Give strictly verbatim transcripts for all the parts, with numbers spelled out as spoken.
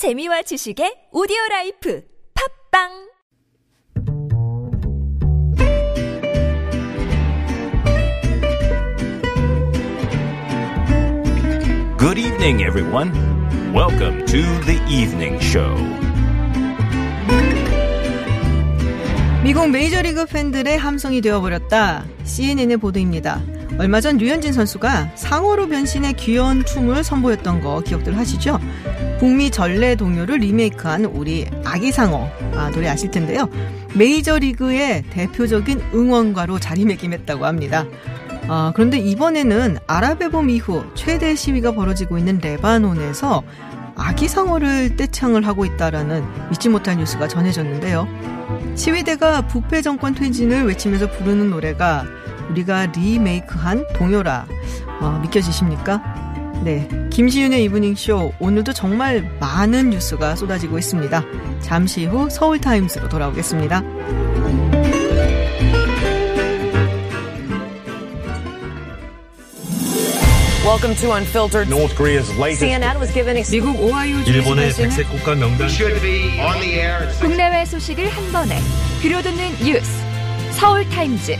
재미와 지식의 오디오라이프 팟빵 Good evening, everyone. Welcome to the evening show. 미국 메이저리그 팬들의 함성이 되어버렸다. 씨엔엔의 보도입니다. 얼마 전 류현진 선수가 상어로 변신해 귀여운 춤을 선보였던 거 기억들 하시죠? 북미 전래 동요를 리메이크한 우리 아기상어 아, 노래 아실 텐데요. 메이저리그의 대표적인 응원가로 자리매김했다고 합니다. 아, 그런데 이번에는 아랍해봄 이후 최대 시위가 벌어지고 있는 레바논에서 아기상어를 떼창을 하고 있다라는 잊지 못할 뉴스가 전해졌는데요. 시위대가 부패 정권 퇴진을 외치면서 부르는 노래가 우리가 리메이크한 동요라 아, 믿겨지십니까? 네, 김시윤의 이브닝쇼 오늘도 정말 많은 뉴스가 쏟아지고 있습니다. 잠시 후 서울타임스로 돌아오겠습니다. Welcome to Unfiltered. North Korea's latest. 씨엔엔 was given. 미국 오하이오 주 일본의 백색 국가 명단. 국내외 소식을 한 번에 들려듣는 뉴스. 서울 타임즈.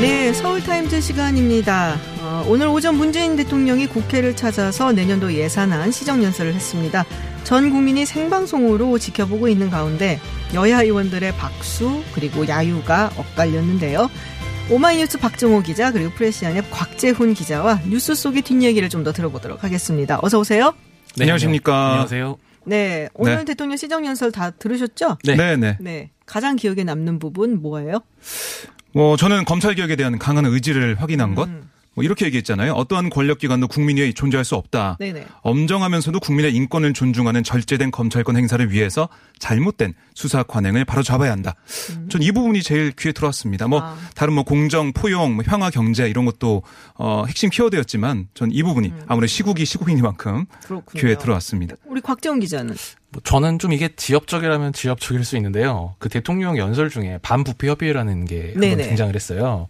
네, 서울 타임즈 시간입니다. 어, 오늘 오전 문재인 대통령이 국회를 찾아서 내년도 예산안 시정 연설을 했습니다. 전 국민이 생방송으로 지켜보고 있는 가운데 여야 의원들의 박수 그리고 야유가 엇갈렸는데요. 오마이뉴스 박정호 기자 그리고 프레시안의 곽재훈 기자와 뉴스 속의 뒷얘기를 좀 더 들어보도록 하겠습니다. 어서 오세요. 네, 안녕하십니까. 안녕하세요. 네, 오늘 네. 대통령 시정연설 다 들으셨죠? 네. 네, 네. 네, 가장 기억에 남는 부분 뭐예요? 뭐 저는 검찰 개혁에 대한 강한 의지를 확인한 것. 음. 뭐 이렇게 얘기했잖아요. 어떠한 권력기관도 국민 위에 존재할 수 없다. 네네. 엄정하면서도 국민의 인권을 존중하는 절제된 검찰권 행사를 위해서 잘못된 수사 관행을 바로 잡아야 한다. 음. 전 이 부분이 제일 귀에 들어왔습니다. 뭐 아. 다른 뭐 공정, 포용, 뭐 평화, 경제 이런 것도 어, 핵심 키워드였지만 전 이 부분이 음. 아무래도 시국이 시국이니만큼 그렇군요. 귀에 들어왔습니다. 우리 곽재훈 기자는? 저는 좀 이게 지엽적이라면 지엽적일 수 있는데요. 그 대통령 연설 중에 반부패협의회라는 게 한번 등장을 했어요.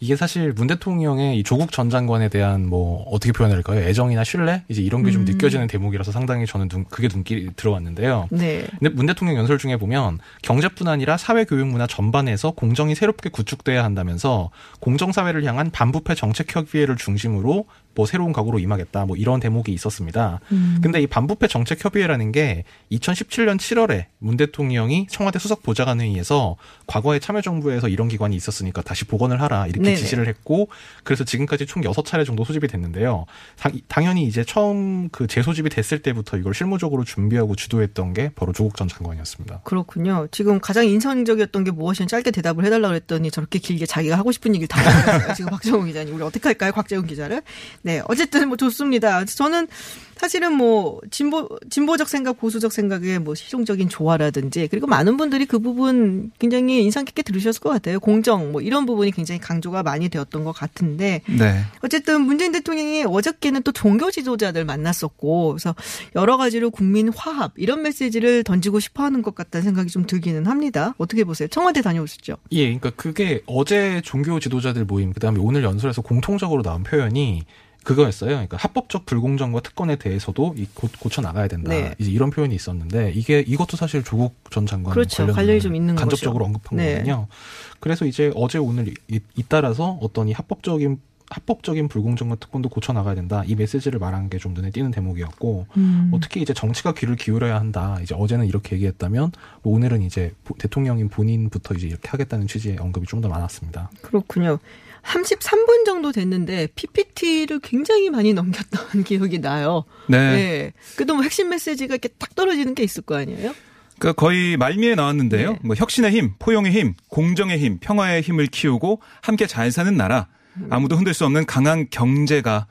이게 사실 문 대통령의 이 조국 전 장관에 대한 뭐 어떻게 표현할까요? 애정이나 신뢰? 이제 이런 게 좀 음. 느껴지는 대목이라서 상당히 저는 눈, 그게 눈길이 들어왔는데요. 네. 근데 문 대통령 연설 중에 보면 경제뿐 아니라 사회 교육 문화 전반에서 공정이 새롭게 구축돼야 한다면서 공정사회를 향한 반부패 정책협의회를 중심으로 뭐 새로운 각오로 임하겠다 뭐 이런 대목이 있었습니다. 음. 근데 이 반부패 정책협의회라는 게 이천십칠 년 칠월에 문 대통령이 청와대 수석 보좌관회의에서 과거에 참여정부에서 이런 기관이 있었으니까 다시 복원을 하라 이렇게 네네. 지시를 했고 그래서 지금까지 총 여섯 차례 정도 소집이 됐는데요. 다, 당연히 이제 처음 그 재소집이 됐을 때부터 이걸 실무적으로 준비하고 주도했던 게 바로 조국 전 장관이었습니다. 그렇군요. 지금 가장 인상적이었던 게 무엇인지 짧게 대답을 해달라고 했더니 저렇게 길게 자기가 하고 싶은 얘기를 다 했어요. 지금 박정호 기자님. 우리 어떻게 할까요? 곽재훈 기자를. 네, 어쨌든 뭐 좋습니다. 저는 사실은 뭐 진보 진보적 생각, 보수적 생각의 뭐 실용적인 조화라든지 그리고 많은 분들이 그 부분 굉장히 인상 깊게 들으셨을 것 같아요. 공정 뭐 이런 부분이 굉장히 강조가 많이 되었던 것 같은데 네. 어쨌든 문재인 대통령이 어저께는 또 종교 지도자들 만났었고 그래서 여러 가지로 국민 화합 이런 메시지를 던지고 싶어하는 것 같다는 생각이 좀 들기는 합니다. 어떻게 보세요? 청와대 다녀오셨죠? 예, 그러니까 그게 어제 종교 지도자들 모임 그다음에 오늘 연설에서 공통적으로 나온 표현이 그거였어요. 그러니까 합법적 불공정과 특권에 대해서도 고, 고쳐 나가야 된다. 네. 이제 이런 표현이 있었는데 이게 이것도 사실 조국 전 장관 그렇죠. 관련이 좀 있는 간접적으로 거죠. 언급한 네. 거거든요. 그래서 이제 어제 오늘 이, 잇따라서 어떤 이 합법적인 합법적인 불공정과 특권도 고쳐 나가야 된다. 이 메시지를 말한 게 좀 눈에 띄는 대목이었고 음. 뭐 특히 이제 정치가 귀를 기울여야 한다. 이제 어제는 이렇게 얘기했다면 뭐 오늘은 이제 대통령인 본인부터 이제 이렇게 하겠다는 취지의 언급이 좀 더 많았습니다. 그렇군요. 삼십삼 분 정도 됐는데 피피티를 굉장히 많이 넘겼던 기억이 나요. 네. 네. 그래도 뭐 핵심 메시지가 이렇게 딱 떨어지는 게 있을 거 아니에요? 그 거의 말미에 나왔는데요. 네. 뭐 혁신의 힘, 포용의 힘, 공정의 힘, 평화의 힘을 키우고 함께 잘 사는 나라, 아무도 흔들 수 없는 강한 경제가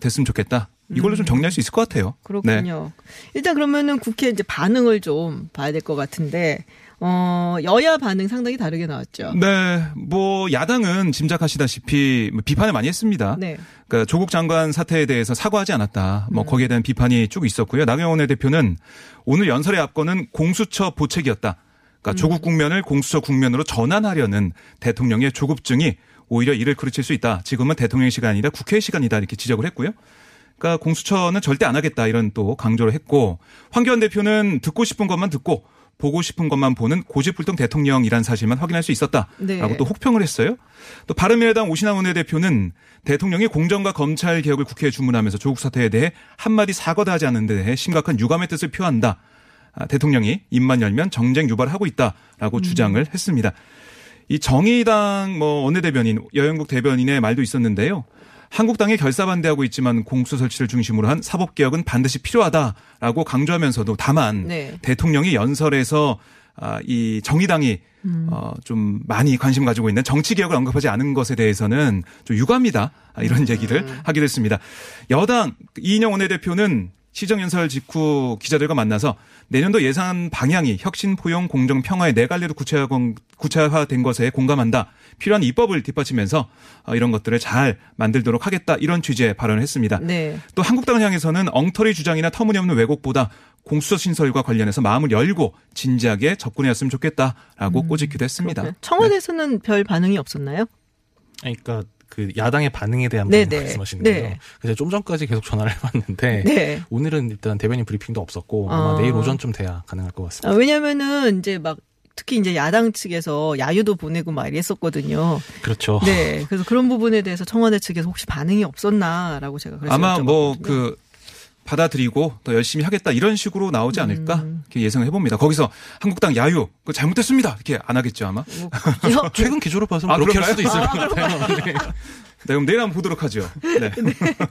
됐으면 좋겠다. 이걸로 좀 정리할 수 있을 것 같아요. 그렇군요. 네. 일단 그러면은 국회 이제 반응을 좀 봐야 될 것 같은데. 어, 여야 반응 상당히 다르게 나왔죠. 네, 뭐 야당은 짐작하시다시피 비판을 많이 했습니다. 네. 그러니까 조국 장관 사태에 대해서 사과하지 않았다. 뭐 음. 거기에 대한 비판이 쭉 있었고요. 나경원 대표는 오늘 연설의 압권은 공수처 보책이었다. 그러니까 음. 조국 국면을 공수처 국면으로 전환하려는 대통령의 조급증이 오히려 이를 그르칠 수 있다. 지금은 대통령의 시간이 아니라 국회의 시간이다 이렇게 지적을 했고요. 그러니까 공수처는 절대 안 하겠다 이런 또 강조를 했고, 황교안 대표는 듣고 싶은 것만 듣고 보고 싶은 것만 보는 고집불통 대통령이란 사실만 확인할 수 있었다라고 네. 또 혹평을 했어요. 또 바른미래당 오신한 원내대표는 대통령이 공정과 검찰 개혁을 국회에 주문하면서 조국 사태에 대해 한마디 사과도 하지 않는 데 대해 심각한 유감의 뜻을 표한다. 대통령이 입만 열면 정쟁 유발하고 있다라고 음. 주장을 했습니다. 이 정의당 뭐 원내대변인 여영국 대변인의 말도 있었는데요. 한국당이 결사반대하고 있지만 공수처 설치를 중심으로 한 사법개혁은 반드시 필요하다라고 강조하면서도 다만 네. 대통령이 연설에서 이 정의당이 음. 어, 좀 많이 관심 가지고 있는 정치개혁을 언급하지 않은 것에 대해서는 좀 유감이다 이런 음. 얘기를 하게 됐습니다. 여당 이인영 원내대표는 시정연설 직후 기자들과 만나서 내년도 예산 방향이 혁신, 포용, 공정, 평화의 네 갈래로 구체화된 것에 공감한다. 필요한 입법을 뒷받치면서 이런 것들을 잘 만들도록 하겠다. 이런 취지의 발언을 했습니다. 네. 또 한국당을 향해서는 엉터리 주장이나 터무니없는 왜곡보다 공수처 신설과 관련해서 마음을 열고 진지하게 접근해왔으면 좋겠다라고 음, 꼬집기도 했습니다. 그렇구나. 청와대에서는 네. 별 반응이 없었나요? 그러니까. 그 야당의 반응에 대한 말씀하시는 거예요. 네. 그래서 좀 전까지 계속 전화를 해봤는데 네. 오늘은 일단 대변인 브리핑도 없었고 아마 아. 내일 오전쯤 돼야 가능할 것 같습니다. 아, 왜냐하면은 이제 막 특히 이제 야당 측에서 야유도 보내고 막 이랬었거든요. 그렇죠. 네, 그래서 그런 부분에 대해서 청와대 측에서 혹시 반응이 없었나라고 제가 그래서 아마 뭐 그 받아들이고 더 열심히 하겠다 이런 식으로 나오지 않을까 음. 예상을 해봅니다. 거기서 한국당 야유 그거 잘못됐습니다 이렇게 안 하겠죠 아마. 뭐, 최근 기조로 봐서 아, 그렇게 할 수도 있을 것 아, 같아요. 네. 네, 그럼 내일 한번 보도록 하죠. 네. 네,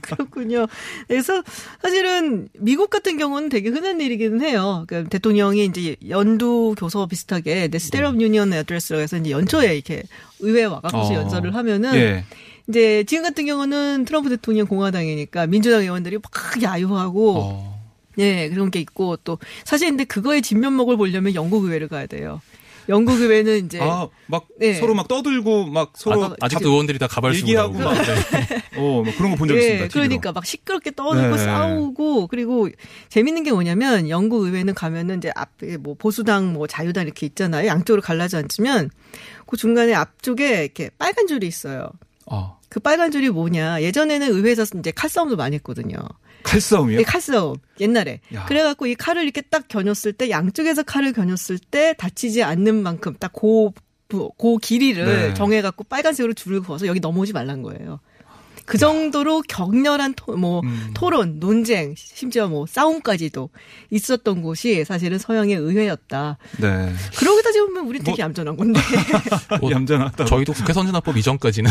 그렇군요. 그래서 사실은 미국 같은 경우는 되게 흔한 일이기는 해요. 그러니까 대통령이 이제 연두 교서 비슷하게 The State of Union Address라고 해서 이제 연초에 이렇게 의회에 와가지고서 어. 연설을 하면은. 예. 이제 지금 같은 경우는 트럼프 대통령 공화당이니까 민주당 의원들이 막 야유하고 어. 예 그런 게 있고 또 사실 근데 그거의 진면목을 보려면 영국 의회를 가야 돼요. 영국 의회는 이제 아, 막 네. 서로 막 떠들고 막 서로 아, 아직도 의원들이 다 가발 쓰고 얘기하고 막 네. 어, 막 그런 거 본 적 네, 있습니다. 티비로. 그러니까 막 시끄럽게 떠들고 네. 싸우고 그리고 재밌는 게 뭐냐면 영국 의회는 가면은 이제 앞에 뭐 보수당 뭐 자유당 이렇게 있잖아요. 양쪽으로 갈라져 앉으면 그 중간에 앞쪽에 이렇게 빨간 줄이 있어요. 어. 그 빨간 줄이 뭐냐. 예전에는 의회에서 이제 칼싸움도 많이 했거든요. 칼싸움이요? 네, 칼싸움. 옛날에. 야. 그래갖고 이 칼을 이렇게 딱 겨눴을 때, 양쪽에서 칼을 겨눴을 때 다치지 않는 만큼 딱 그, 그 길이를 네. 정해갖고 빨간색으로 줄을 그어서 여기 넘어오지 말란 거예요. 그 정도로 격렬한 토, 뭐, 음. 토론, 논쟁, 심지어 뭐, 싸움까지도 있었던 곳이 사실은 서양의 의회였다. 네. 그러고 따지면 우린 되게 뭐, 얌전한 건데. 뭐, 얌전하다. 저희도 국회 선진화법 이전까지는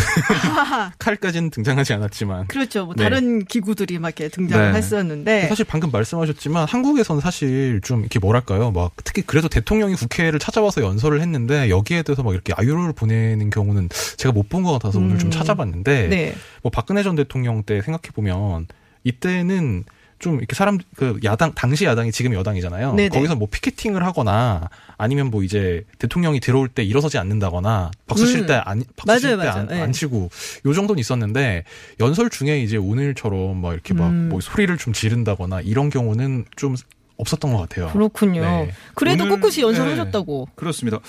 칼까지는 등장하지 않았지만. 그렇죠. 뭐, 네. 다른 기구들이 막 이렇게 등장을 네. 했었는데. 사실 방금 말씀하셨지만 한국에서는 사실 좀 이렇게 뭐랄까요. 막, 특히 그래도 대통령이 국회를 찾아와서 연설을 했는데 여기에 대해서 막 이렇게 아유로를 보내는 경우는 제가 못 본 것 같아서 음. 오늘 좀 찾아봤는데. 네. 뭐, 박근혜 전 대통령 때 생각해보면 이때는 좀 이렇게 사람 그 야당 당시 야당이 지금 여당이잖아요. 네네. 거기서 뭐 피켓팅을 하거나 아니면 뭐 이제 대통령이 들어올 때 일어서지 않는다거나 박수 칠 때 안 박수 칠 때 안 안 치고 요 정도는 있었는데 연설 중에 이제 오늘처럼 막 이렇게 막 뭐 음. 소리를 좀 지른다거나 이런 경우는 좀 없었던 것 같아요. 그렇군요. 네. 그래도 오늘, 꿋꿋이 연설하셨다고. 네. 그렇습니다.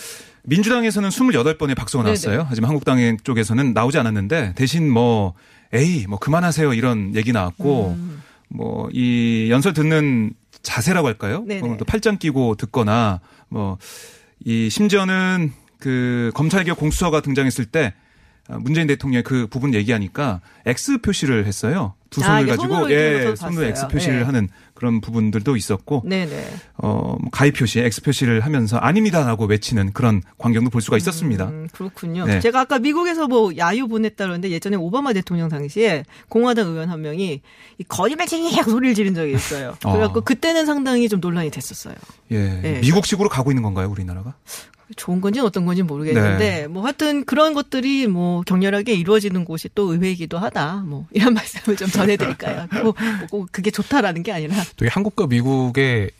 민주당에서는 스물여덟 번의 박수가 나왔어요. 네네. 하지만 한국당 쪽에서는 나오지 않았는데 대신 뭐 에이 뭐 그만하세요 이런 얘기 나왔고 음. 뭐 이 연설 듣는 자세라고 할까요? 또 팔짱 끼고 듣거나 뭐 이 심지어는 그 검찰개혁 공수처가 등장했을 때 문재인 대통령이 그 부분 얘기하니까 X 표시를 했어요. 두 손을 아, 가지고 손으로 예 손으로 X 표시를 네. 하는 그런 부분들도 있었고 네네. 어 가입 표시 X 표시를 하면서 아닙니다라고 외치는 그런 광경도 볼 수가 있었습니다. 음, 그렇군요. 네. 제가 아까 미국에서 뭐 야유 보냈다 그러는데 예전에 오바마 대통령 당시에 공화당 의원 한 명이 거짓말쟁이 하고 소리를 지른 적이 있어요. 어. 그래갖고 그때는 상당히 좀 논란이 됐었어요. 예, 예. 미국식으로 가고 있는 건가요, 우리나라가? 좋은 건지 어떤 건지 모르겠는데 네. 뭐 하여튼 그런 것들이 뭐 격렬하게 이루어지는 곳이 또 의회이기도 하다. 뭐 이런 말씀을 좀 전해드릴까요? 뭐, 뭐 그게 좋다라는 게 아니라. 또 한국과 미국의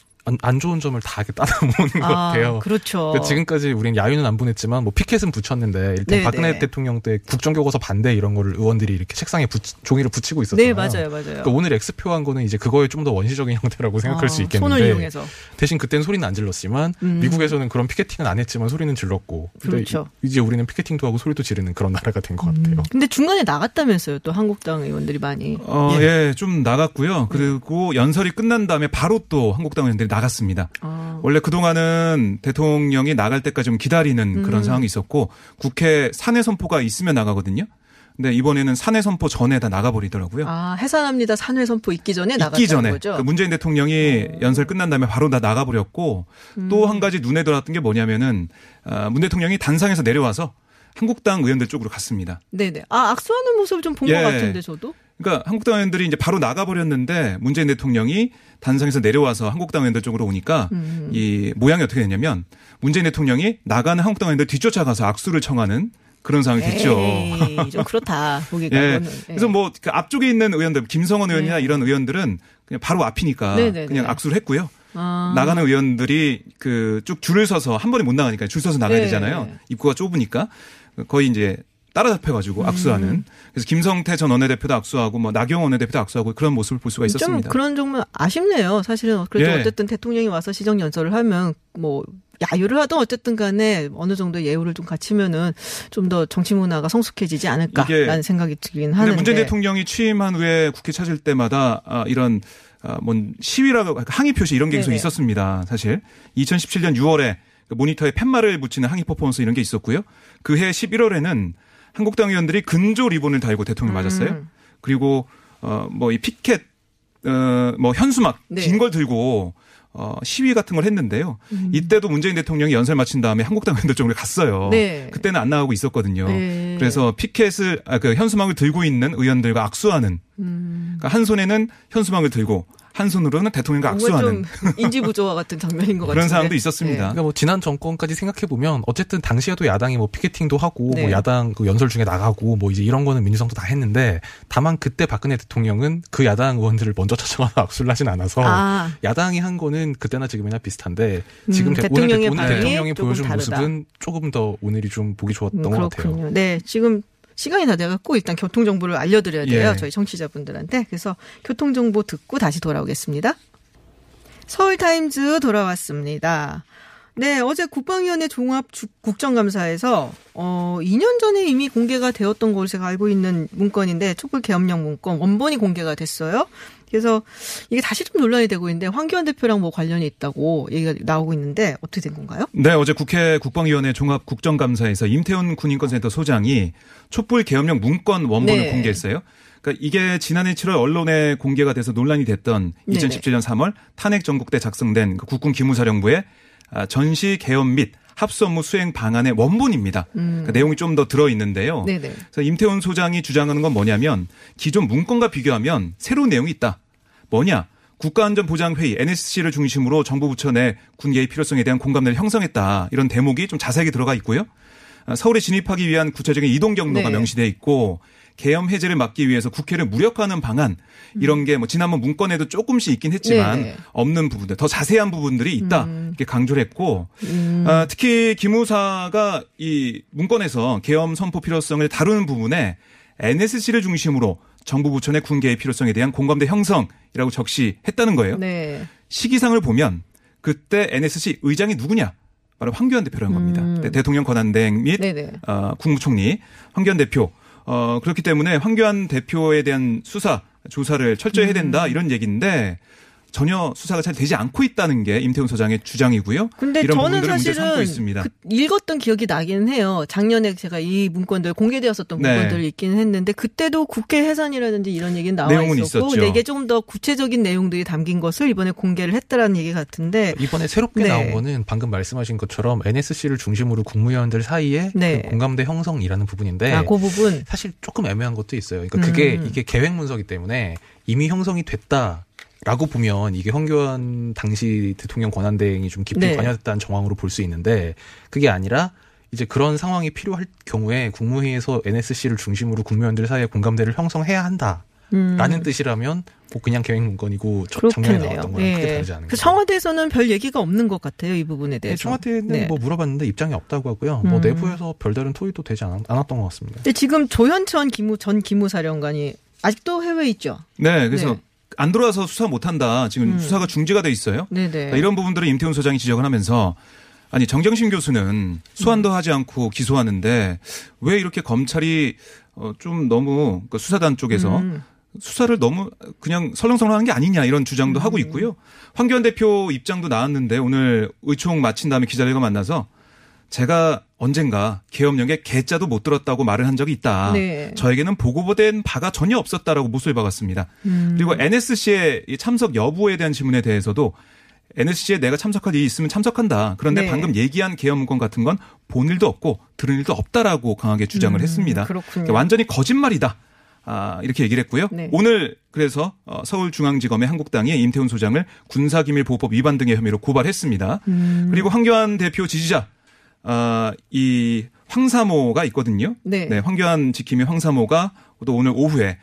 안 좋은 점을 다 따다 모으는 것 아, 같아요. 그렇죠. 그러니까 지금까지 우리는 야유는 안 보냈지만 뭐 피켓은 붙였는데 일단 네네. 박근혜 대통령 때 국정교과서 반대 이런 거를 의원들이 이렇게 책상에 부치, 종이를 붙이고 있었잖아요. 네, 맞아요, 맞아요. 그러니까 오늘 X표한 거는 이제 그거에 좀 더 원시적인 형태라고 생각할 아, 수 있겠는데 손을 이용해서. 대신 그때는 소리는 안 질렀지만 음. 미국에서는 그런 피켓팅은 안 했지만 소리는 질렀고 그렇죠. 이제 우리는 피켓팅도 하고 소리도 지르는 그런 나라가 된 것 같아요. 음. 근데 중간에 나갔다면서요, 또 한국당 의원들이 많이. 어, 예, 예 좀 나갔고요. 그리고 음. 연설이 끝난 다음에 바로 또 한국당 의원들이 나갔습니다. 아. 원래 그동안은 대통령이 나갈 때까지 좀 기다리는 그런 음. 상황이 있었고 국회 사내 선포가 있으면 나가거든요. 근데 이번에는 사내 선포 전에 다 나가버리더라고요. 아, 해산합니다. 사내 선포 있기 전에 나갔다는 전에. 거죠? 그러니까 문재인 대통령이 음. 연설 끝난 다음에 바로 다 나가버렸고 음. 또 한 가지 눈에 들어왔던 게 뭐냐면은 문 대통령이 단상에서 내려와서 한국당 의원들 쪽으로 갔습니다. 네네. 아, 악수하는 모습을 좀 본 것 예. 같은데 저도. 그러니까 한국당 의원들이 이제 바로 나가버렸는데 문재인 대통령이 단상에서 내려와서 한국당 의원들 쪽으로 오니까 음. 이 모양이 어떻게 되냐면 문재인 대통령이 나가는 한국당 의원들 뒤쫓아가서 악수를 청하는 그런 상황이 에이, 됐죠. 좀 그렇다. 보기가 예. 그래서 뭐 그 앞쪽에 있는 의원들, 김성원 의원이나 네. 이런 의원들은 그냥 바로 앞이니까 네네네. 그냥 악수를 했고요. 아. 나가는 의원들이 그 쭉 줄을 서서 한 번에 못 나가니까 줄 서서 나가야 네. 되잖아요. 입구가 좁으니까 거의 이제. 따라잡혀가지고 악수하는. 음. 그래서 김성태 전 원내대표도 악수하고 뭐 나경원 원내대표도 악수하고 그런 모습을 볼 수가 있었습니다. 좀 그런 정말 아쉽네요. 사실은 그래도 예. 어쨌든 대통령이 와서 시정연설을 하면 뭐 야유를 하든 어쨌든 간에 어느 정도 예우를 좀 갖추면은 좀 더 정치 문화가 성숙해지지 않을까라는 생각이 들긴 하는데. 문재인 대통령이 취임한 후에 국회 찾을 때마다 아, 이런 아, 뭔 시위라고 항의 표시 이런 게 계속 있었습니다. 사실 이천십칠 년 유월에 모니터에 팻말을 붙이는 항의 퍼포먼스 이런 게 있었고요. 그해 십일월에는 한국당 의원들이 근조 리본을 달고 대통령 맞았어요. 음. 그리고 어 뭐 이 피켓 어 뭐 현수막 네. 긴 걸 들고 어 시위 같은 걸 했는데요. 음. 이때도 문재인 대통령이 연설 마친 다음에 한국당 의원들 쪽으로 갔어요. 네. 그때는 안 나가고 있었거든요. 네. 그래서 피켓을 아, 그 현수막을 들고 있는 의원들과 악수하는. 음. 그러니까 한 손에는 현수막을 들고. 한 손으로는 대통령과 악수하는. 좀 인지부조화 같은 장면인 것 같아요. 그런 상황도 있었습니다. 네. 그러니까 뭐 지난 정권까지 생각해보면 어쨌든 당시에도 야당이 뭐 피켓팅도 하고 네. 뭐 야당 그 연설 중에 나가고 뭐 이제 이런 거는 민주당도 다 했는데 다만 그때 박근혜 대통령은 그 야당 의원들을 먼저 찾아가서 악수를 하진 않아서 아. 야당이 한 거는 그때나 지금이나 비슷한데 지금 음, 대, 오늘, 오늘 네. 대통령이 보여준 다르다. 모습은 조금 더 오늘이 좀 보기 좋았던 음, 것 같아요. 네. 지금. 시간이 다 돼갖고 일단 교통정보를 알려드려야 돼요. 예. 저희 청취자분들한테. 그래서 교통정보 듣고 다시 돌아오겠습니다. 서울타임즈 돌아왔습니다. 네, 어제 국방위원회 종합국정감사에서 어, 이 년 전에 이미 공개가 되었던 걸로 제가 알고 있는 문건인데 촛불개엄령 문건 원본이 공개가 됐어요. 그래서 이게 다시 좀 논란이 되고 있는데 황교안 대표랑 뭐 관련이 있다고 얘기가 나오고 있는데 어떻게 된 건가요? 네. 어제 국회 국방위원회 종합국정감사에서 임태훈 군인권센터 소장이 촛불개엄령 문건 원본을 네. 공개했어요. 그러니까 이게 지난해 칠월 언론에 공개가 돼서 논란이 됐던 네네. 이천십칠 년 삼월 탄핵전국 때 작성된 국군기무사령부의 전시개엄 및 합수업무 수행 방안의 원본입니다. 음. 그러니까 내용이 좀 더 들어있는데요. 네네. 그래서 임태훈 소장이 주장하는 건 뭐냐면 기존 문건과 비교하면 새로운 내용이 있다. 뭐냐? 국가안전보장회의 엔에스씨를 중심으로 정부 부처 내 군 개입 필요성에 대한 공감대를 형성했다. 이런 대목이 좀 자세하게 들어가 있고요. 서울에 진입하기 위한 구체적인 이동 경로가 네. 명시되어 있고 계엄 해제를 막기 위해서 국회를 무력화하는 방안 이런 게 뭐 지난번 문건에도 조금씩 있긴 했지만 네네. 없는 부분들 더 자세한 부분들이 있다 음. 이렇게 강조를 했고 음. 아, 특히 기무사가 이 문건에서 계엄 선포 필요성을 다루는 부분에 엔에스씨를 중심으로 정부 부처 내 군 개입 필요성에 대한 공감대 형성이라고 적시했다는 거예요. 네. 시기상을 보면 그때 엔에스씨 의장이 누구냐? 바로 황교안 대표라는 음. 겁니다. 대통령 권한대행 및 어, 국무총리 황교안 대표. 어, 그렇기 때문에 황교안 대표에 대한 수사, 조사를 철저히 해야 된다 이런 얘기인데 전혀 수사가 잘 되지 않고 있다는 게 임태훈 소장의 주장이고요. 근데 이런 저는 사실은 그 읽었던 기억이 나긴 해요. 작년에 제가 이 문건들 공개되었었던 네. 문건들을 읽긴 했는데 그때도 국회 해산이라든지 이런 얘기는 나와 내용은 있었고 근데 이게 조금 더 구체적인 내용들이 담긴 것을 이번에 공개를 했다라는 얘기 같은데 이번에 새롭게 네. 나온 거는 방금 말씀하신 것처럼 엔에스씨를 중심으로 국무위원들 사이에 네. 그 공감대 형성이라는 부분인데 아, 그 부분 사실 조금 애매한 것도 있어요. 그러니까 그게 음. 이게 계획 문서이기 때문에 이미 형성이 됐다. 라고 보면 이게 황교안 당시 대통령 권한대행이 좀 깊이 네. 관여됐다는 정황으로 볼 수 있는데 그게 아니라 이제 그런 상황이 필요할 경우에 국무회의에서 엔에스씨를 중심으로 국무위원들 사이에 공감대를 형성해야 한다. 라는 음. 뜻이라면 뭐 그냥 경영 문건이고 작년에 나왔던 거랑 네. 크게 다르지 않은 거죠. 청와대에서는 별 얘기가 없는 것 같아요. 이 부분에 대해서. 네, 청와대는 네. 뭐 물어봤는데 입장이 없다고 하고요. 음. 뭐 내부에서 별다른 토의도 되지 않, 않았던 것 같습니다. 근데 지금 조현천 기무, 전 기무사령관이 아직도 해외에 있죠. 네. 그래서 네. 안 들어와서 수사 못한다. 지금 음. 수사가 중지가 돼 있어요. 네네. 이런 부분들을 임태훈 소장이 지적을 하면서 아니 정경심 교수는 소환도 하지 않고 기소하는데 왜 이렇게 검찰이 좀 너무 수사단 쪽에서 음. 수사를 너무 그냥 설렁설렁하는 게 아니냐 이런 주장도 음. 하고 있고요. 황교안 대표 입장도 나왔는데 오늘 의총 마친 다음에 기자들과 만나서 제가 언젠가 계엄령에 개자도 못 들었다고 말을 한 적이 있다. 네. 저에게는 보고된 바가 전혀 없었다라고 못을 박았습니다. 음. 그리고 엔에스씨의 참석 여부에 대한 질문에 대해서도 엔에스씨에 내가 참석할 일이 있으면 참석한다. 그런데 네. 방금 얘기한 계엄 문건 같은 건 본 일도 없고 들은 일도 없다라고 강하게 주장을 음, 했습니다. 그러니까 완전히 거짓말이다. 아, 이렇게 얘기를 했고요. 네. 오늘 그래서 서울중앙지검의 한국당이 임태훈 소장을 군사기밀보호법 위반 등의 혐의로 고발했습니다. 음. 그리고 황교안 대표 지지자 아, 이 황사모가 있거든요. 네. 네, 황교안 지킴이 황사모가 또 오늘 오후에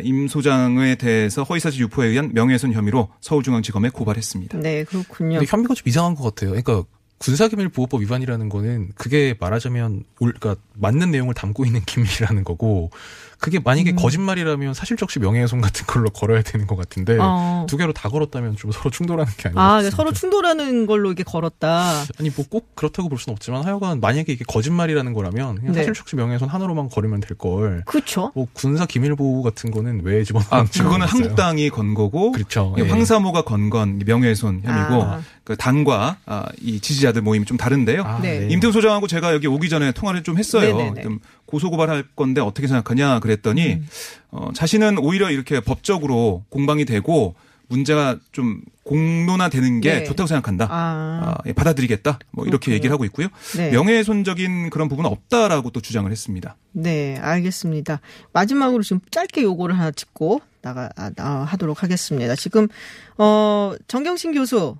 임 소장에 대해서 허위사실 유포에 의한 명예훼손 혐의로 서울중앙지검에 고발했습니다. 네, 그렇군요. 근데 혐의가 좀 이상한 것 같아요. 그러니까 군사기밀보호법 위반이라는 거는 그게 말하자면 올, 그러니까 맞는 내용을 담고 있는 기밀이라는 거고 그게 만약에 음. 거짓말이라면 사실적시 명예훼손 같은 걸로 걸어야 되는 것 같은데 어. 두 개로 다 걸었다면 좀 서로 충돌하는 게 아니겠습니까? 아, 그러니까 서로 충돌하는 걸로 이게 걸었다. 아니 뭐 꼭 그렇다고 볼 수는 없지만 하여간 만약에 이게 거짓말이라는 거라면 그냥 네. 사실적시 명예훼손 하나로만 걸으면 될 걸. 그렇죠. 뭐 군사기밀보호 같은 거는 왜 집어넣는지. 아, 그거는 한국당이 건 거고 그렇죠. 예. 황사모가 건 건 명예훼손 혐의고 아. 그 당과 아, 이 지지자 들 모임이 좀 다른데요. 아, 네. 임태훈 소장하고 제가 여기 오기 전에 통화를 좀 했어요. 좀 고소고발할 건데 어떻게 생각하냐 그랬더니 음. 어, 자신은 오히려 이렇게 법적으로 공방이 되고 문제가 좀 공론화되는 게 네. 좋다고 생각한다. 아. 아, 받아들이겠다. 뭐 이렇게 그렇군요. 얘기를 하고 있고요. 네. 명예훼손적인 그런 부분은 없다라고 또 주장을 했습니다. 네, 알겠습니다. 마지막으로 지금 짧게 요거를 하나 짚고 나가 아, 하도록 하겠습니다. 지금 어, 정경심 교수.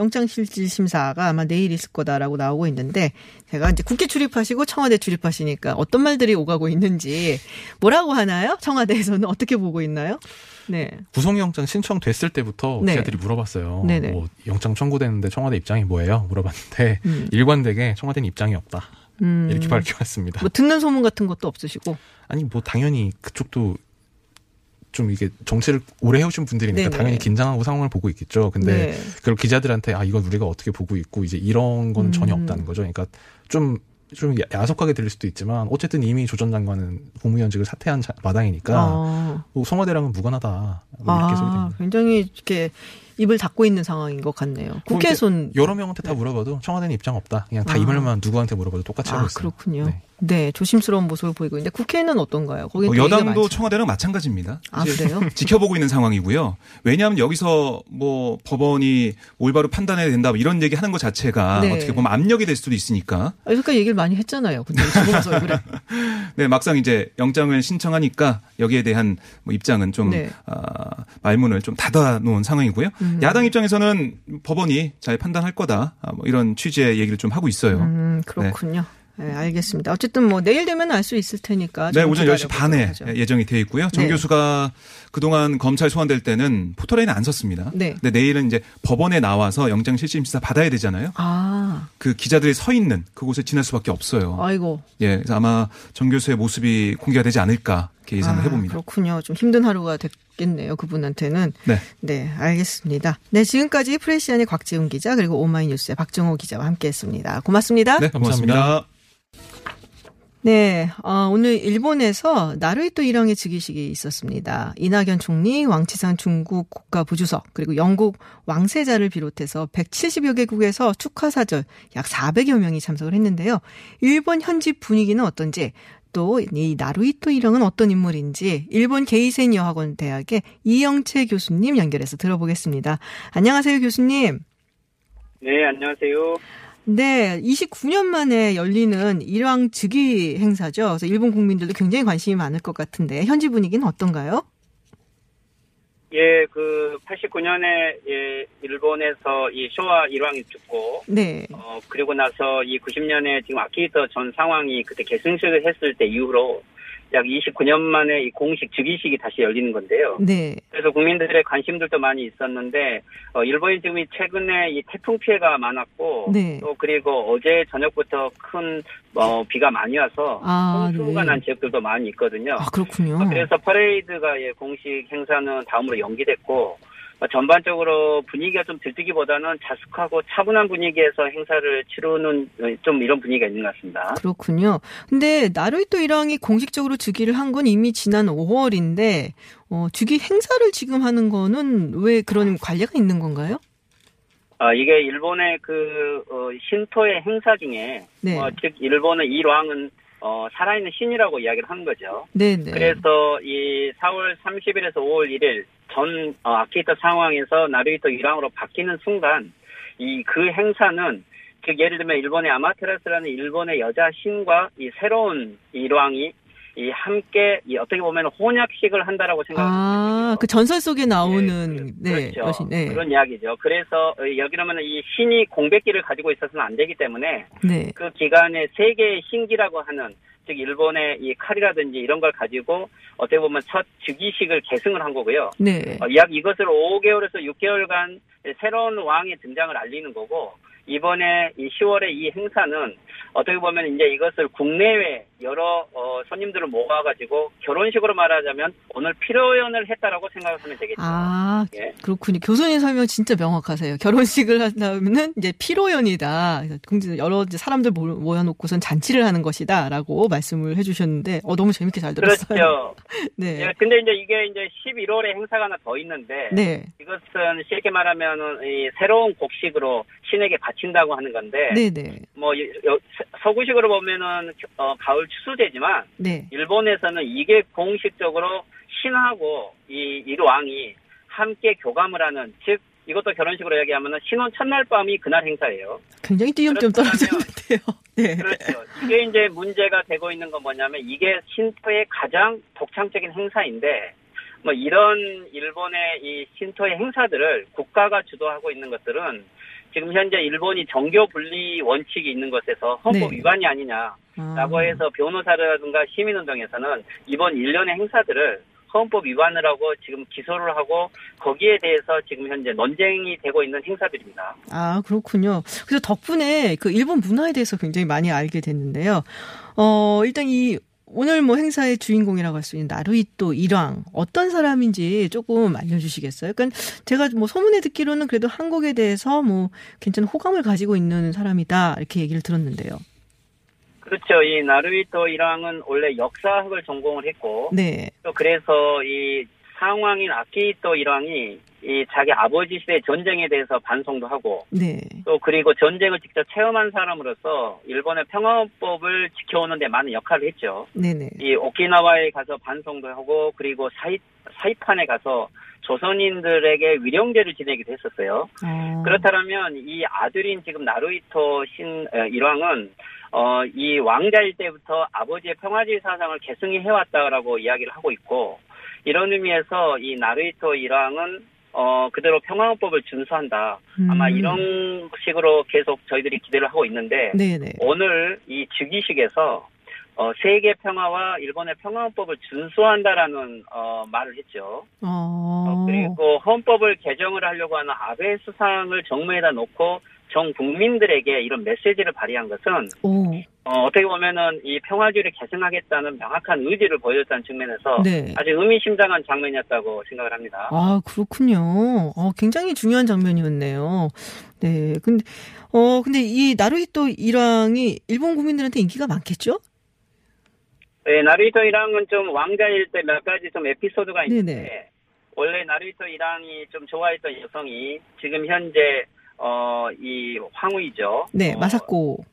영장실질심사가 아마 내일 있을 거다라고 나오고 있는데 제가 이제 국회 출입하시고 청와대 출입하시니까 어떤 말들이 오가고 있는지 뭐라고 하나요? 청와대에서는 어떻게 보고 있나요? 네. 구속영장 신청됐을 때부터 네. 기자들이 물어봤어요. 네네. 뭐 영장 청구됐는데 청와대 입장이 뭐예요? 물어봤는데 음. 일관되게 청와대는 입장이 없다. 음. 이렇게 밝혀왔습니다. 뭐 듣는 소문 같은 것도 없으시고? 아니 뭐 당연히 그쪽도 좀 이게 정치를 오래 해오신 분들이니까 네네. 당연히 긴장하고 상황을 보고 있겠죠. 근데 네. 그걸 기자들한테 아 이건 우리가 어떻게 보고 있고 이제 이런 건 음. 전혀 없다는 거죠. 그러니까 좀 좀 야속하게 들릴 수도 있지만 어쨌든 이미 조 전 장관은 국무위원직을 사퇴한 마당이니까 아. 뭐 청와대랑은 무관하다. 뭐 이렇게 아, 소개됩니다. 굉장히 이렇게 입을 닫고 있는 상황인 것 같네요. 국회에선 여러 명한테 다 물어봐도 청와대는 입장 없다. 그냥 다 이 말만 아. 누구한테 물어봐도 똑같이 하고 있어요. 아, 그렇군요. 네. 네, 조심스러운 모습을 보이고 있는데 국회는 어떤가요? 거기 뭐 여당도 청와대랑 마찬가지입니다. 아, 그래요? 지켜보고 있는 상황이고요. 왜냐하면 여기서 뭐 법원이 올바로 판단해야 된다 뭐 이런 얘기하는 것 자체가 네. 어떻게 보면 압력이 될 수도 있으니까. 아, 그러니까 얘기를 많이 했잖아요. 근데 보면서 그래. 네, 막상 이제 영장을 신청하니까 여기에 대한 뭐 입장은 좀 네. 아, 말문을 좀 닫아놓은 상황이고요. 음. 야당 입장에서는 법원이 잘 판단할 거다 아, 뭐 이런 취지의 얘기를 좀 하고 있어요. 음, 그렇군요. 네. 네, 알겠습니다. 어쨌든 뭐 내일 되면 알 수 있을 테니까. 네, 오전 열 시 반에 하죠. 예정이 돼 있고요. 정 네. 교수가 그동안 검찰 소환될 때는 포털에는 안 섰습니다. 네. 근데 내일은 이제 법원에 나와서 영장 실질심사 받아야 되잖아요. 아. 그 기자들이 서 있는 그곳에 지날 수밖에 없어요. 아이고. 예, 그래서 아마 정 교수의 모습이 공개가 되지 않을까 이렇게 예상을 아, 해봅니다. 그렇군요. 좀 힘든 하루가 됐겠네요. 그분한테는. 네. 네, 알겠습니다. 네, 지금까지 프레시안의 곽재훈 기자 그리고 오마이뉴스의 박정호 기자와 함께했습니다. 고맙습니다. 네, 고맙습니다. 고맙습니다. 네, 어, 오늘 일본에서 나루히토 일왕의 즉위식이 있었습니다. 이낙연 총리, 왕치산 중국 국가부주석, 그리고 영국 왕세자를 비롯해서 백칠십여 개국에서 축하사절 약 사백여 명이 참석을 했는데요. 일본 현지 분위기는 어떤지, 또 이 나루히토 일왕은 어떤 인물인지 일본 게이센 여학원 대학의 이영채 교수님 연결해서 들어보겠습니다. 안녕하세요, 교수님. 네, 안녕하세요. 네, 이십구 년 만에 열리는 일왕 즉위 행사죠. 그래서 일본 국민들도 굉장히 관심이 많을 것 같은데 현지 분위기는 어떤가요? 예, 그 팔십구 년에 예, 일본에서 이 쇼와 일왕이 죽고, 네, 어 그리고 나서 이 구십 년에 지금 아키히토 전 상황이 그때 계승식을 했을 때 이후로 약 이십구 년 만에 이 공식 즉위식이 다시 열리는 건데요. 네. 그래서 국민들의 관심들도 많이 있었는데 어, 일본이 지금 최근에 이 태풍 피해가 많았고 네. 또 그리고 어제 저녁부터 큰 어, 비가 많이 와서 홍수가 아, 네. 난 지역들도 많이 있거든요. 아, 그렇군요. 어, 그래서 퍼레이드가 예, 공식 행사는 다음으로 연기됐고 전반적으로 분위기가 좀 들뜨기보다는 자숙하고 차분한 분위기에서 행사를 치르는 좀 이런 분위기가 있는 것 같습니다. 그렇군요. 근데 나루히토 일왕이 공식적으로 즉위를 한 건 이미 지난 오월인데 어, 즉위 행사를 지금 하는 거는 왜 그런 관례가 있는 건가요? 아, 이게 일본의 그 어, 신토의 행사 중에 네. 어, 즉 일본의 일왕은 어, 살아있는 신이라고 이야기를 하는 거죠. 네네. 그래서 이 사월 삼십일에서 오월 일일 전 어, 아키히토 상황에서 나루히토 일왕으로 바뀌는 순간 이 그 행사는 즉 예를 들면 일본의 아마테라스라는 일본의 여자 신과 이 새로운 일왕이 이 함께 이 어떻게 보면 혼약식을 한다라고 생각합니다. 아, 그 전설 속에 나오는 네, 네, 그렇죠. 여신, 네. 그런 이야기죠. 그래서 여기라면 이 신이 공백기를 가지고 있어서는 안 되기 때문에 네. 그 기간에 세 개의 신기라고 하는 즉 일본의 이 칼이라든지 이런 걸 가지고 어떻게 보면 첫 즉위식을 계승을 한 거고요. 네. 어, 약 이것을 오 개월에서 육 개월간 새로운 왕의 등장을 알리는 거고. 이번에 이 시월에 이 행사는 어떻게 보면 이제 이것을 국내외 여러 어, 손님들을 모아가지고 결혼식으로 말하자면 오늘 필요연을 했다라고 생각하면 되겠죠. 아, 예. 그렇군요. 교수님 설명 진짜 명확하세요. 결혼식을 한다면은 이제 필요연이다. 여러 사람들 모여놓고선 잔치를 하는 것이다라고 말씀을 해주셨는데, 어 너무 재밌게 잘 들었어요. 그렇죠. 네. 예, 근데 이제 이게 이제 십일월에 행사가 하나 더 있는데, 네. 이것은 쉽게 말하면은 이 새로운 곡식으로 신에게 받 친다고 하는 건데, 네네. 뭐 서구식으로 보면은 어, 가을 추수제지만, 네. 일본에서는 이게 공식적으로 신하고 이 일왕이 함께 교감을 하는, 즉 이것도 결혼식으로 얘기하면은 신혼 첫날 밤이 그날 행사예요. 굉장히 띄엄띄엄 떨어지는데요. 네. 그렇죠. 이게 이제 문제가 되고 있는 건 뭐냐면 이게 신토의 가장 독창적인 행사인데. 뭐 이런 일본의 이 신토의 행사들을 국가가 주도하고 있는 것들은 지금 현재 일본이 정교 분리 원칙이 있는 것에서 헌법 네. 위반이 아니냐라고 아. 해서 변호사라든가 시민운동에서는 이번 일련의 행사들을 헌법 위반을 하고 지금 기소를 하고 거기에 대해서 지금 현재 논쟁이 되고 있는 행사들입니다. 아, 그렇군요. 그래서 덕분에 그 일본 문화에 대해서 굉장히 많이 알게 됐는데요. 어, 일단 이 오늘 뭐 행사의 주인공이라고 할 수 있는 나루히토 일왕 어떤 사람인지 조금 알려주시겠어요? 그러니까 제가 뭐 소문에 듣기로는 그래도 한국에 대해서 뭐 괜찮은 호감을 가지고 있는 사람이다 이렇게 얘기를 들었는데요. 그렇죠. 이 나루히토 일왕은 원래 역사학을 전공을 했고, 네. 또 그래서 이 상왕인 아키히토 일왕이 이 자기 아버지 시대 전쟁에 대해서 반성도 하고, 네. 또 그리고 전쟁을 직접 체험한 사람으로서 일본의 평화법을 지켜오는 데 많은 역할을 했죠. 네네. 이 오키나와에 가서 반성도 하고, 그리고 사이, 사이판에 가서 조선인들에게 위령제를 지내기도 했었어요. 아. 그렇다면 이 아들인 지금 나루히토 신 일왕은 어, 이 왕자일 때부터 아버지의 평화주의 사상을 계승해 왔다라고 이야기를 하고 있고, 이런 의미에서 이 나루히토 일왕은 어, 그대로 평화헌법을 준수한다. 음. 아마 이런 식으로 계속 저희들이 기대를 하고 있는데 네네. 오늘 이 즉위식에서 어, 세계 평화와 일본의 평화헌법을 준수한다라는 어, 말을 했죠. 어, 그리고 헌법을 개정을 하려고 하는 아베 수상을 정무에다 놓고 전 국민들에게 이런 메시지를 발휘한 것은 오. 어, 어떻게 보면은 이 평화주의를 계승하겠다는 명확한 의지를 보여줬다는 측면에서 네. 아주 의미심장한 장면이었다고 생각을 합니다. 아, 그렇군요. 어, 굉장히 중요한 장면이었네요. 네, 근데 어 근데 이 나루히토 일왕이 일본 국민들한테 인기가 많겠죠? 네, 나루히토 일왕은 좀 왕자일 때 몇 가지 좀 에피소드가 있는데 네네. 원래 나루히토 일왕이 좀 좋아했던 여성이 지금 현재 어, 이 황후이죠. 네, 마사코. 어,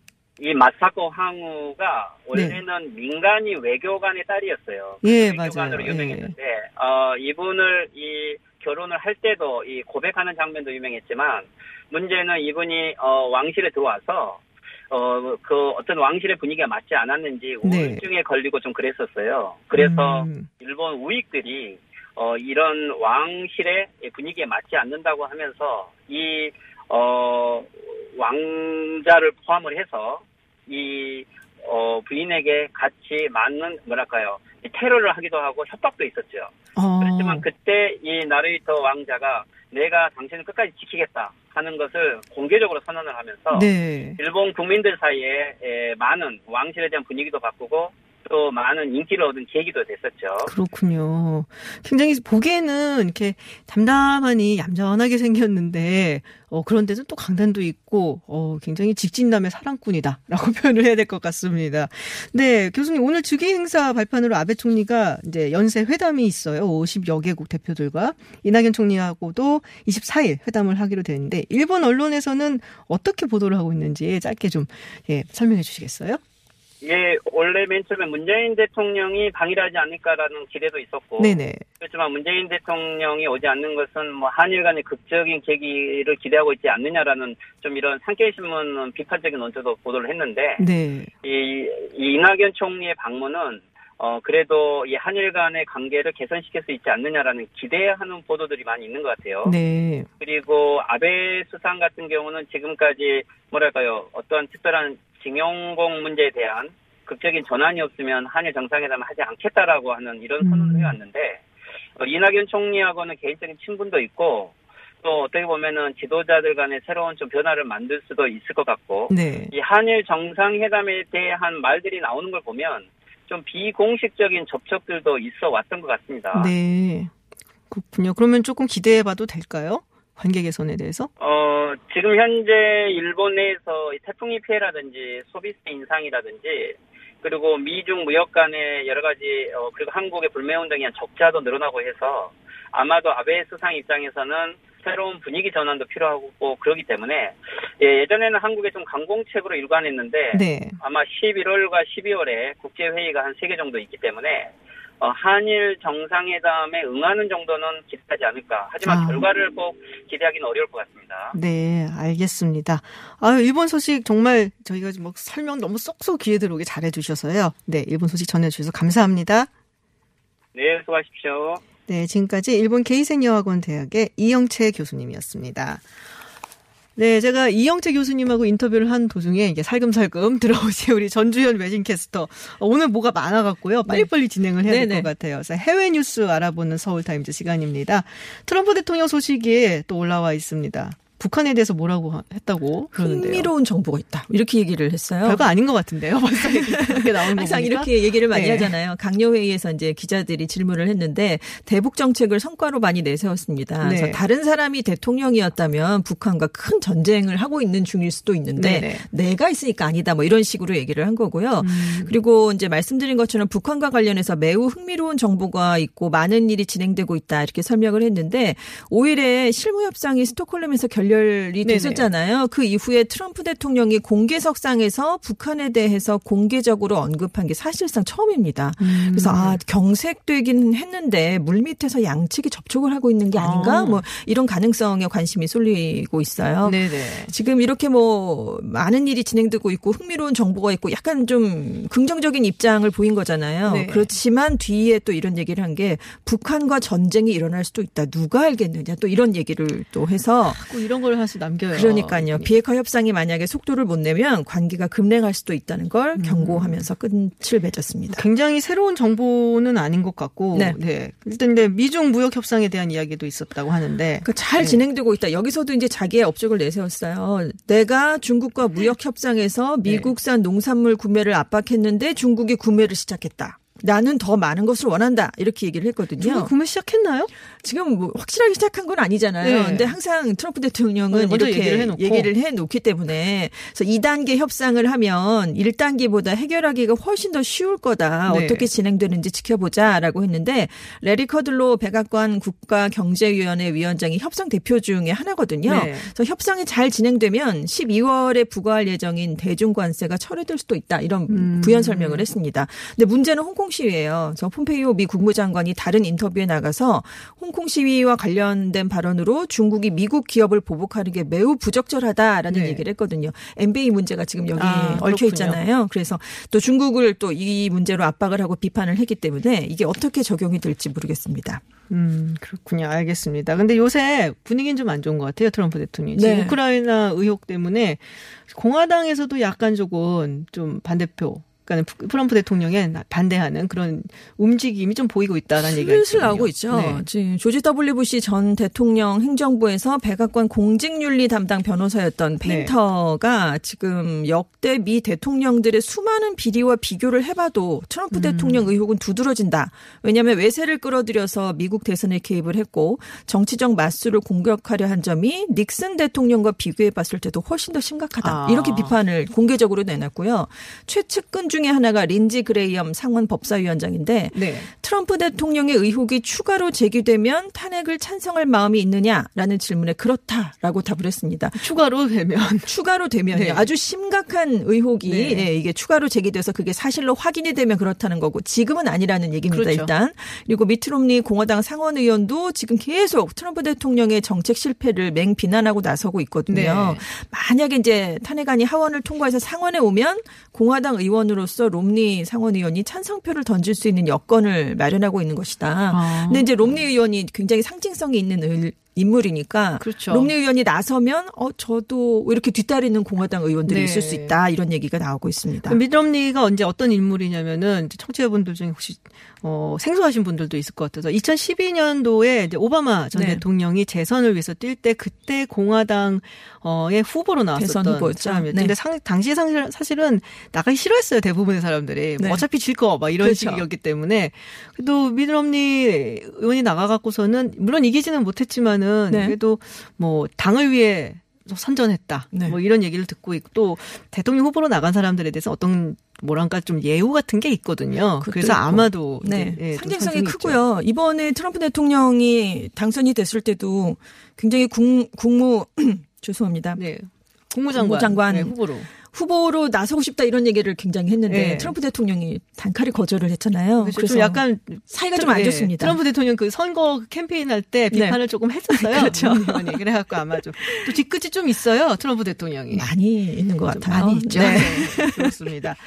이 마사코 황후가 원래는 네. 민간이 외교관의 딸이었어요. 예, 외교관으로 맞아요. 유명했는데, 예. 어, 이분을 이 결혼을 할 때도 이 고백하는 장면도 유명했지만, 문제는 이분이 어, 왕실에 들어와서 어, 그 어떤 왕실의 분위기가 맞지 않았는지 우울증에 네. 걸리고 좀 그랬었어요. 그래서 음. 일본 우익들이 어, 이런 왕실의 분위기에 맞지 않는다고 하면서 이 어, 왕자를 포함을 해서 이 어, 부인에게 같이 맞는 뭐랄까요 테러를 하기도 하고 협박도 있었죠. 어. 그렇지만 그때 이 나루히토 왕자가 내가 당신을 끝까지 지키겠다 하는 것을 공개적으로 선언을 하면서 네. 일본 국민들 사이에 많은 왕실에 대한 분위기도 바꾸고 또 많은 인기를 얻은 계기도 됐었죠. 그렇군요. 굉장히 보기에는 이렇게 담담하니 얌전하게 생겼는데 어, 그런데도 또 강단도 있고 어, 굉장히 직진남의 사랑꾼이다라고 표현을 해야 될 것 같습니다. 네, 교수님 오늘 즉위 행사 발판으로 아베 총리가 이제 연쇄 회담이 있어요. 오십여 개국 대표들과 이낙연 총리하고도 이십사일 회담을 하기로 되는데 일본 언론에서는 어떻게 보도를 하고 있는지 짧게 좀 예, 설명해 주시겠어요? 예, 원래 맨 처음에 문재인 대통령이 방일 하지 않을까라는 기대도 있었고 네네. 그렇지만 문재인 대통령이 오지 않는 것은 뭐 한일 간의 극적인 계기를 기대하고 있지 않느냐라는 좀 이런 산케이신문 비판적인 논조도 보도를 했는데 네. 이, 이 이낙연 총리의 방문은 어 그래도 이 한일 간의 관계를 개선시킬 수 있지 않느냐라는 기대하는 보도들이 많이 있는 것 같아요. 네. 그리고 아베 수상 같은 경우는 지금까지 뭐랄까요 어떤 특별한 징용공 문제에 대한 극적인 전환이 없으면 한일 정상회담을 하지 않겠다라고 하는 이런 선언을 음. 해왔는데 어, 이낙연 총리하고는 개인적인 친분도 있고 또 어떻게 보면은 지도자들 간의 새로운 좀 변화를 만들 수도 있을 것 같고 네. 이 한일 정상회담에 대한 말들이 나오는 걸 보면 좀 비공식적인 접촉들도 있어 왔던 것 같습니다. 네, 그렇군요. 그러면 조금 기대해봐도 될까요? 관계 개선에 대해서? 어, 지금 현재 일본 내에서 태풍의 피해라든지 소비세 인상이라든지 그리고 미중 무역 간의 여러 가지 어, 그리고 한국의 불매운 등의 적자도 늘어나고 해서 아마도 아베 수상 입장에서는 새로운 분위기 전환도 필요하고 그러기 때문에 예, 예전에는 한국에 좀 강공책으로 일관했는데 네. 아마 십일월과 십이월에 국제회의가 한 세 개 정도 있기 때문에 어, 한일 정상회담에 응하는 정도는 기대하지 않을까. 하지만 아. 결과를 꼭 기대하기는 어려울 것 같습니다. 네, 알겠습니다. 아유, 일본 소식 정말 저희가 뭐 설명 너무 쏙쏙 귀에 들어오게 잘해주셔서요. 네, 일본 소식 전해주셔서 감사합니다. 네, 수고하십시오. 네, 지금까지 일본 게이센여학원 대학의 이영채 교수님이었습니다. 네, 제가 이영채 교수님하고 인터뷰를 한 도중에 이게 살금살금 들어오신 우리 전주현 외신캐스터. 오늘 뭐가 많아갖고요. 빨리빨리 네. 진행을 해야 될 것 같아요. 그래서 해외 뉴스 알아보는 서울타임즈 시간입니다. 트럼프 대통령 소식이 또 올라와 있습니다. 북한에 대해서 뭐라고 했다고 그러는데요. 흥미로운 정보가 있다. 이렇게 얘기를 했어요. 별거 아닌 것 같은데요. 벌써 이렇게 나오는 거 항상 겁니까? 이렇게 얘기를 많이 네. 하잖아요. 강요회의에서 이제 기자들이 질문을 했는데 대북 정책을 성과로 많이 내세웠습니다. 네. 그래서 다른 사람이 대통령이었다면 북한과 큰 전쟁을 하고 있는 중일 수도 있는데 네네. 내가 있으니까 아니다. 뭐 이런 식으로 얘기를 한 거고요. 음. 그리고 이제 말씀드린 것처럼 북한과 관련해서 매우 흥미로운 정보가 있고 많은 일이 진행되고 있다. 이렇게 설명을 했는데 오일에 실무협상이 스톡홀름에서 결 열이 됐었잖아요. 그 이후에 트럼프 대통령이 공개석상에서 북한에 대해서 공개적으로 언급한 게 사실상 처음입니다. 음. 그래서 아 경색되긴 했는데 물밑에서 양측이 접촉을 하고 있는 게 아닌가? 아. 뭐 이런 가능성에 관심이 쏠리고 있어요. 네네. 지금 이렇게 뭐 많은 일이 진행되고 있고 흥미로운 정보가 있고 약간 좀 긍정적인 입장을 보인 거잖아요. 네. 그렇지만 뒤에 또 이런 얘기를 한 게 북한과 전쟁이 일어날 수도 있다. 누가 알겠느냐? 또 이런 얘기를 또 해서 이런 걸 사실 남겨요. 그러니까요. 비핵화 협상이 만약에 속도를 못 내면 관계가 급냉할 수도 있다는 걸 경고하면서 끝을 맺었습니다. 굉장히 새로운 정보는 아닌 것 같고 네. 네. 일단 네, 미중 무역 협상에 대한 이야기도 있었다고 하는데 그러니까 잘 네. 진행되고 있다. 여기서도 이제 자기의 업적을 내세웠어요. 내가 중국과 무역 협상에서 미국산 네. 농산물 구매를 압박했는데 중국이 구매를 시작했다. 나는 더 많은 것을 원한다. 이렇게 얘기를 했거든요. 중국 구매 시작했나요? 지금 뭐 확실하게 시작한 건 아니잖아요. 그런데 네. 항상 트럼프 대통령은 이렇게 얘기를 해놓고. 얘기를 해놓기 때문에 그래서 이 단계 협상을 하면 일 단계보다 해결하기가 훨씬 더 쉬울 거다. 네. 어떻게 진행되는지 지켜보자라고 했는데 래리 커들로 백악관 국가경제위원회 위원장이 협상 대표 중에 하나거든요. 네. 그래서 협상이 잘 진행되면 십이월에 부과할 예정인 대중관세가 철회될 수도 있다. 이런 음. 부연 설명을 했습니다. 근데 문제는 홍콩 시위예요. 그래서 폼페이오 미 국무장관이 다른 인터뷰에 나가서 홍콩 시위와 관련된 발언으로 중국이 미국 기업을 보복하는 게 매우 부적절하다라는 네. 얘기를 했거든요. 엠비에이 문제가 지금 여기 아, 얽혀 있잖아요. 그래서 또 중국을 또 이 문제로 압박을 하고 비판을 했기 때문에 이게 어떻게 적용이 될지 모르겠습니다. 음, 그렇군요. 알겠습니다. 근데 요새 분위기는 좀 안 좋은 것 같아요. 트럼프 대통령이. 지금 네. 우크라이나 의혹 때문에 공화당에서도 약간 조금 좀 반대표 그러니까 트럼프 대통령에 반대하는 그런 움직임이 좀 보이고 있다라는 얘기가 있거든요. 슬슬 나오고 있죠. 네. 지금 조지 더블유 부시 전 대통령 행정부에서 백악관 공직윤리 담당 변호사였던 페인터가 네. 지금 역대 미 대통령들의 수많은 비리와 비교를 해봐도 트럼프 음. 대통령 의혹은 두드러진다. 왜냐하면 외세를 끌어들여서 미국 대선에 개입을 했고 정치적 맞수를 공격하려 한 점이 닉슨 대통령과 비교해봤을 때도 훨씬 더 심각하다. 아. 이렇게 비판을 공개적으로 내놨고요. 최측근 중에 하나가 린지 그레이엄 상원 법사위원장인데 네. 트럼프 대통령의 의혹이 추가로 제기되면 탄핵을 찬성할 마음이 있느냐라는 질문에 그렇다라고 답을 했습니다. 추가로 되면. 추가로 되면. 네. 아주 심각한 의혹이 네. 네, 이게 추가로 제기돼서 그게 사실로 확인이 되면 그렇다는 거고 지금은 아니라는 얘기입니다. 그렇죠. 일단. 그리고 미트 롬니 공화당 상원의원도 지금 계속 트럼프 대통령의 정책 실패를 맹비난하고 나서고 있거든요. 네. 만약에 이제 탄핵안이 하원을 통과해서 상원에 오면 공화당 의원으로 로서 롬니 상원의원이 찬성표를 던질 수 있는 여건을 마련하고 있는 것이다. 아. 근데 이제 롬니 의원이 굉장히 상징성이 있는 의, 인물이니까 그렇죠. 롬니 의원이 나서면 어 저도 이렇게 뒤따르는 공화당 의원들이 네. 있을 수 있다 이런 얘기가 나오고 있습니다. 미트 롬니가 언제 어떤 인물이냐면은 청취자분들 중에 혹시 어, 생소하신 분들도 있을 것 같아서 이천십이 년도에 이제 오바마 전 네. 대통령이 재선을 위해서 뛸 때 그때 공화당의 후보로 나왔었던 사람이었는데 네. 당시에 사실은 나가기 싫어했어요 대부분의 사람들이 네. 뭐 어차피 질 거 막 이런 그렇죠. 식이었기 때문에 또 미트 롬니 의원이 나가갖고서는 물론 이기지는 못했지만 네. 그래도 뭐 당을 위해 선전했다. 네. 뭐 이런 얘기를 듣고 있고 또 대통령 후보로 나간 사람들에 대해서 어떤 뭐랄까 좀 예우 같은 게 있거든요. 그래서 있고. 아마도 네. 네. 상징성이 크고요. 있죠. 이번에 트럼프 대통령이 당선이 됐을 때도 굉장히 국, 국무 죄송합니다. 네. 국무장관, 국무장관. 네, 후보로. 후보로 나서고 싶다 이런 얘기를 굉장히 했는데 네. 트럼프 대통령이 단칼에 거절을 했잖아요. 그래서, 그래서 좀 약간 사이가 좀 안 네. 좋습니다. 트럼프 대통령 그 선거 캠페인 할 때 비판을 네. 조금 했었어요. 그렇죠. 얘기를 해갖고 아마 좀 또 뒤끝이 좀 있어요. 트럼프 대통령이 많이 있는 것 같아요. 많이 있죠. 네. 네. 그렇습니다.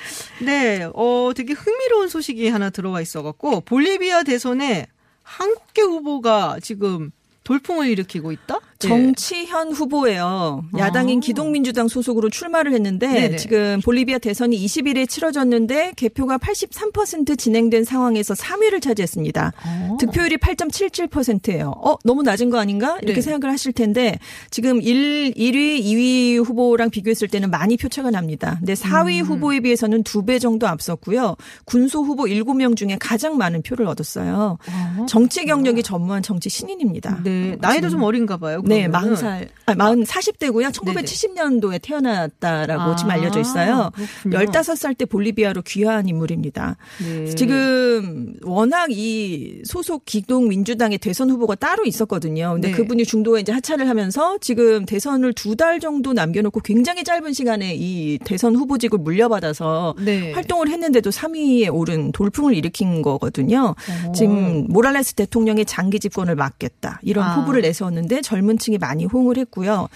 네, 어 되게 흥미로운 소식이 하나 들어와 있어갖고 볼리비아 대선에 한국계 후보가 지금 돌풍을 일으키고 있다? 네. 정치현 후보예요. 야당인 아. 기독민주당 소속으로 출마를 했는데 네네. 지금 볼리비아 대선이 이십 일에 치러졌는데 개표가 팔십삼 퍼센트 진행된 상황에서 삼 위를 차지했습니다. 아. 득표율이 팔 점 칠칠 퍼센트예요. 어, 너무 낮은 거 아닌가? 이렇게 네. 생각을 하실 텐데 지금 일, 일 위, 이 위 후보랑 비교했을 때는 많이 표차가 납니다. 근데 사 위 음. 후보에 비해서는 두 배 정도 앞섰고요. 군소 후보 일곱 명 중에 가장 많은 표를 얻었어요. 아. 정치 경력이 아. 전무한 정치 신인입니다. 네. 네, 나이도 좀 어린가 봐요. 그러면은. 네, 마흔 살. 아, 마흔, 사십 대고요. 천구백칠십 년도에 태어났다라고 아, 지금 알려져 있어요. 그렇군요. 열다섯 살 때 볼리비아로 귀화한 인물입니다. 네. 지금 워낙 이 소속 기독민주당의 대선 후보가 따로 있었거든요. 근데 네. 그분이 중도에 이제 하차를 하면서 지금 대선을 두 달 정도 남겨놓고 굉장히 짧은 시간에 이 대선 후보직을 물려받아서 네. 활동을 했는데도 삼 위에 오른 돌풍을 일으킨 거거든요. 오. 지금 모랄레스 대통령의 장기 집권을 막겠다. 이런 아. 후보를 내세웠는데 젊은 층이 많이 호응을 했고요.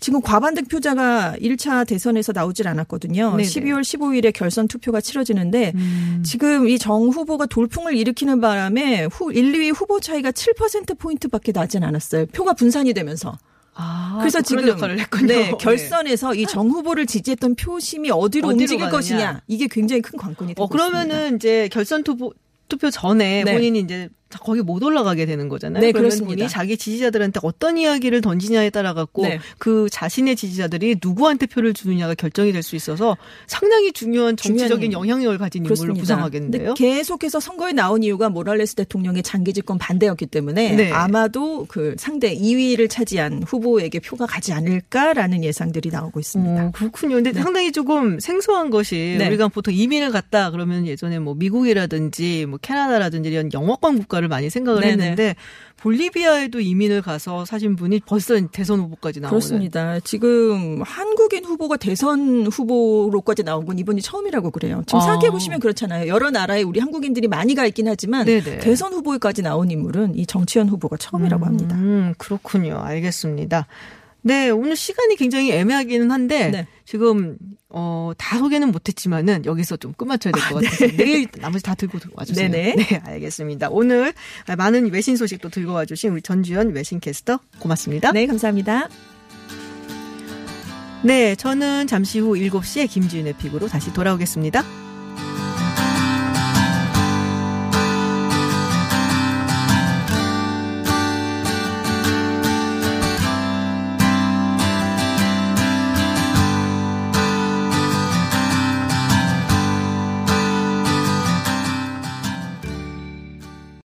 지금 과반 득표자가 일 차 대선에서 나오질 않았거든요. 네네. 십이월 십오일에 결선 투표가 치러지는데 음. 지금 이 정 후보가 돌풍을 일으키는 바람에 후 일, 이 위 후보 차이가 칠 퍼센트 포인트밖에 나진 않았어요. 표가 분산이 되면서. 아, 그래서 지금 역할을 했군요. 네, 결선에서 네. 이 정 후보를 지지했던 표심이 어디로, 어디로 움직일 가느냐. 것이냐. 이게 굉장히 큰 관건이 되고 어, 그러면은 있습니다. 이제 결선 투표 투표 전에 네. 본인이 이제 거기 못 올라가게 되는 거잖아요. 네, 그러면 본인이 자기 지지자들한테 어떤 이야기를 던지냐에 따라 갖고 네. 그 자신의 지지자들이 누구한테 표를 주느냐가 결정이 될 수 있어서 상당히 중요한 정치적인 중요한 영향력을 가진 인물로 부상하겠는데요. 계속해서 선거에 나온 이유가 모랄레스 대통령의 장기 집권 반대였기 때문에 네. 아마도 그 상대 이 위를 차지한 후보에게 표가 가지 않을까라는 예상들이 나오고 있습니다. 어, 그렇군요. 근데 네. 상당히 조금 생소한 것이 네. 우리가 보통 이민을 갔다 그러면 예전에 뭐 미국이라든지 뭐 캐나다라든지 이런 영어권 국가 를 많이 생각을 네네. 했는데 볼리비아에도 이민을 가서 사신 분이 벌써 대선 후보까지 나오는. 그렇습니다. 지금 한국인 후보가 대선 후보로까지 나온 건 이번이 처음이라고 그래요. 지금 아. 생각해 보시면 그렇잖아요. 여러 나라에 우리 한국인들이 많이 가 있긴 하지만 네네. 대선 후보에까지 나온 인물은 이 정치현 후보가 처음이라고 음, 합니다. 음, 그렇군요. 알겠습니다. 네, 오늘 시간이 굉장히 애매하기는 한데 네. 지금 어, 다 소개는 못했지만은 여기서 좀 끝마쳐야 될 것 아, 같아서 네. 내일 나머지 다 들고 와주세요. 네네. 네, 알겠습니다. 오늘 많은 외신 소식도 들고 와주신 우리 전주현 외신캐스터 고맙습니다. 네, 감사합니다. 네, 저는 잠시 후 일곱 시에 김지윤의 픽으로 다시 돌아오겠습니다.